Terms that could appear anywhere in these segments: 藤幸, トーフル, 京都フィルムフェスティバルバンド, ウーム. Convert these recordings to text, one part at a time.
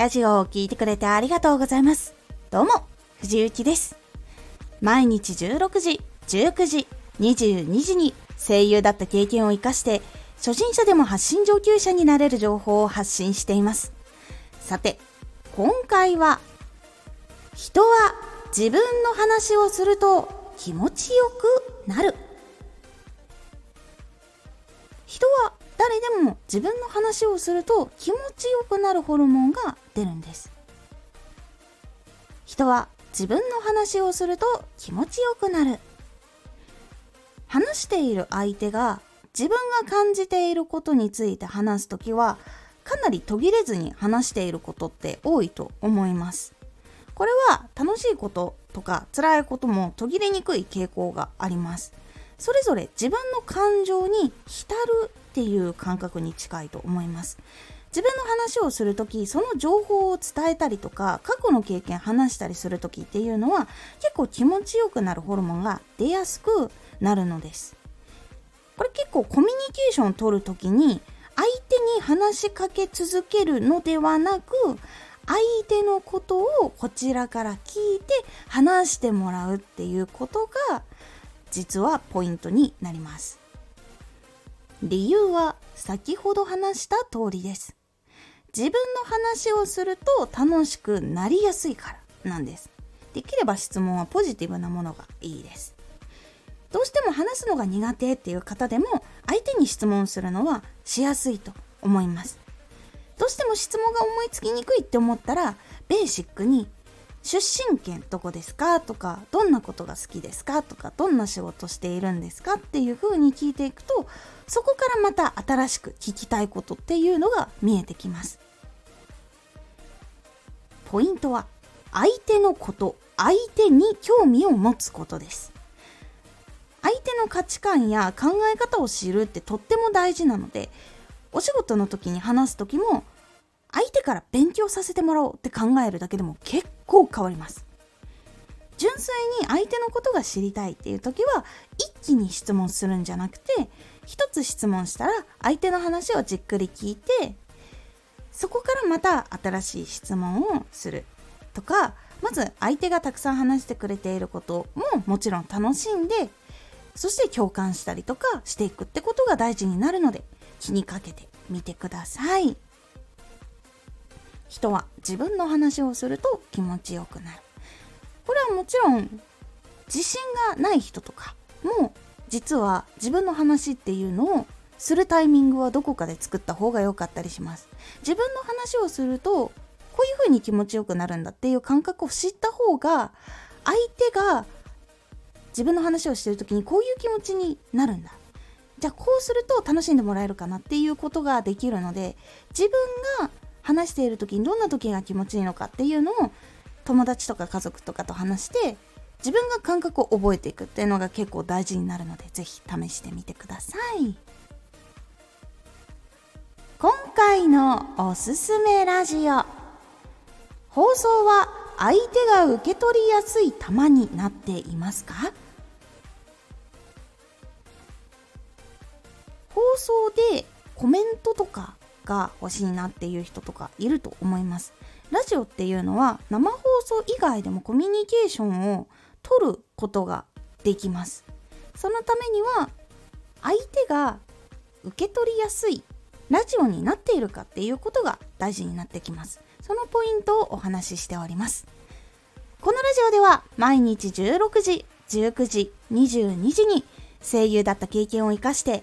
ラジオを聞いてくれてありがとうございます。どうも、藤幸です。毎日16時、19時、22時に声優だった経験を生かして初心者でも発信上級者になれる情報を発信しています。さて、今回は人は自分の話をすると気持ちよくなる。人は誰でも自分の話をすると気持ちよくなるホルモンが出るんです。人は自分の話をすると気持ちよくなる。話している相手が自分が感じていることについて話すときは、かなり途切れずに話していることって多いと思います。これは楽しいこととか辛いことも途切れにくい傾向があります。それぞれ自分の感情に浸るっていう感覚に近いと思います。自分の話をするとき、その情報を伝えたりとか過去の経験話したりするときっていうのは、結構気持ちよくなるホルモンが出やすくなるのです。これ結構コミュニケーションを取るときに、相手に話しかけ続けるのではなく、相手のことをこちらから聞いて話してもらうっていうことが実はポイントになります。理由は先ほど話した通りです。自分の話をすると楽しくなりやすいからなんです。できれば質問はポジティブなものがいいです。どうしても話すのが苦手っていう方でも、相手に質問するのはしやすいと思います。どうしても質問が思いつきにくいって思ったら、ベーシックに出身県どこですかとか、どんなことが好きですかとか、どんな仕事しているんですかっていう風に聞いていくと、そこからまた新しく聞きたいことっていうのが見えてきます。ポイントは相手のこと、相手に興味を持つことです。相手の価値観や考え方を知るってとっても大事なので、お仕事の時に話す時も、相手から勉強させてもらおうって考えるだけでも結構変わります。純粋に相手のことが知りたいっていう時は、一気に質問するんじゃなくて、一つ質問したら相手の話をじっくり聞いて、そこからまた新しい質問をするとか、まず相手がたくさん話してくれていることももちろん楽しんで、そして共感したりとかしていくってことが大事になるので、気にかけてみてください。人は自分の話をすると気持ちよくなる。これはもちろん自信がない人とかも、実は自分の話っていうのをするタイミングはどこかで作った方が良かったりします。自分の話をするとこういう風に気持ちよくなるんだっていう感覚を知った方が、相手が自分の話をしている時にこういう気持ちになるんだ、じゃあこうすると楽しんでもらえるかなっていうことができるので、自分が話している時にどんな時が気持ちいいのかっていうのを友達とか家族とかと話して、自分が感覚を覚えていくっていうのが結構大事になるので、ぜひ試してみてください。今回のおすすめラジオ放送は、相手が受け取りやすい球になっていますか？放送でコメントとかが欲しいなっていう人とかいると思います。ラジオっていうのは生放送以外でもコミュニケーションを取ることができます。そのためには、相手が受け取りやすいラジオになっているかっていうことが大事になってきます。そのポイントをお話ししております。このラジオでは毎日16時、19時、22時に声優だった経験を生かして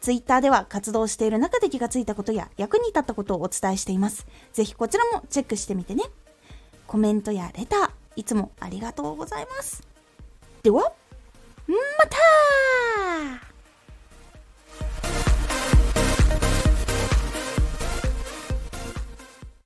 ツイッターでは活動している中で気がついたことや役に立ったことをお伝えしています。ぜひこちらもチェックしてみてね。コメントやレター、いつもありがとうございます。ではまた。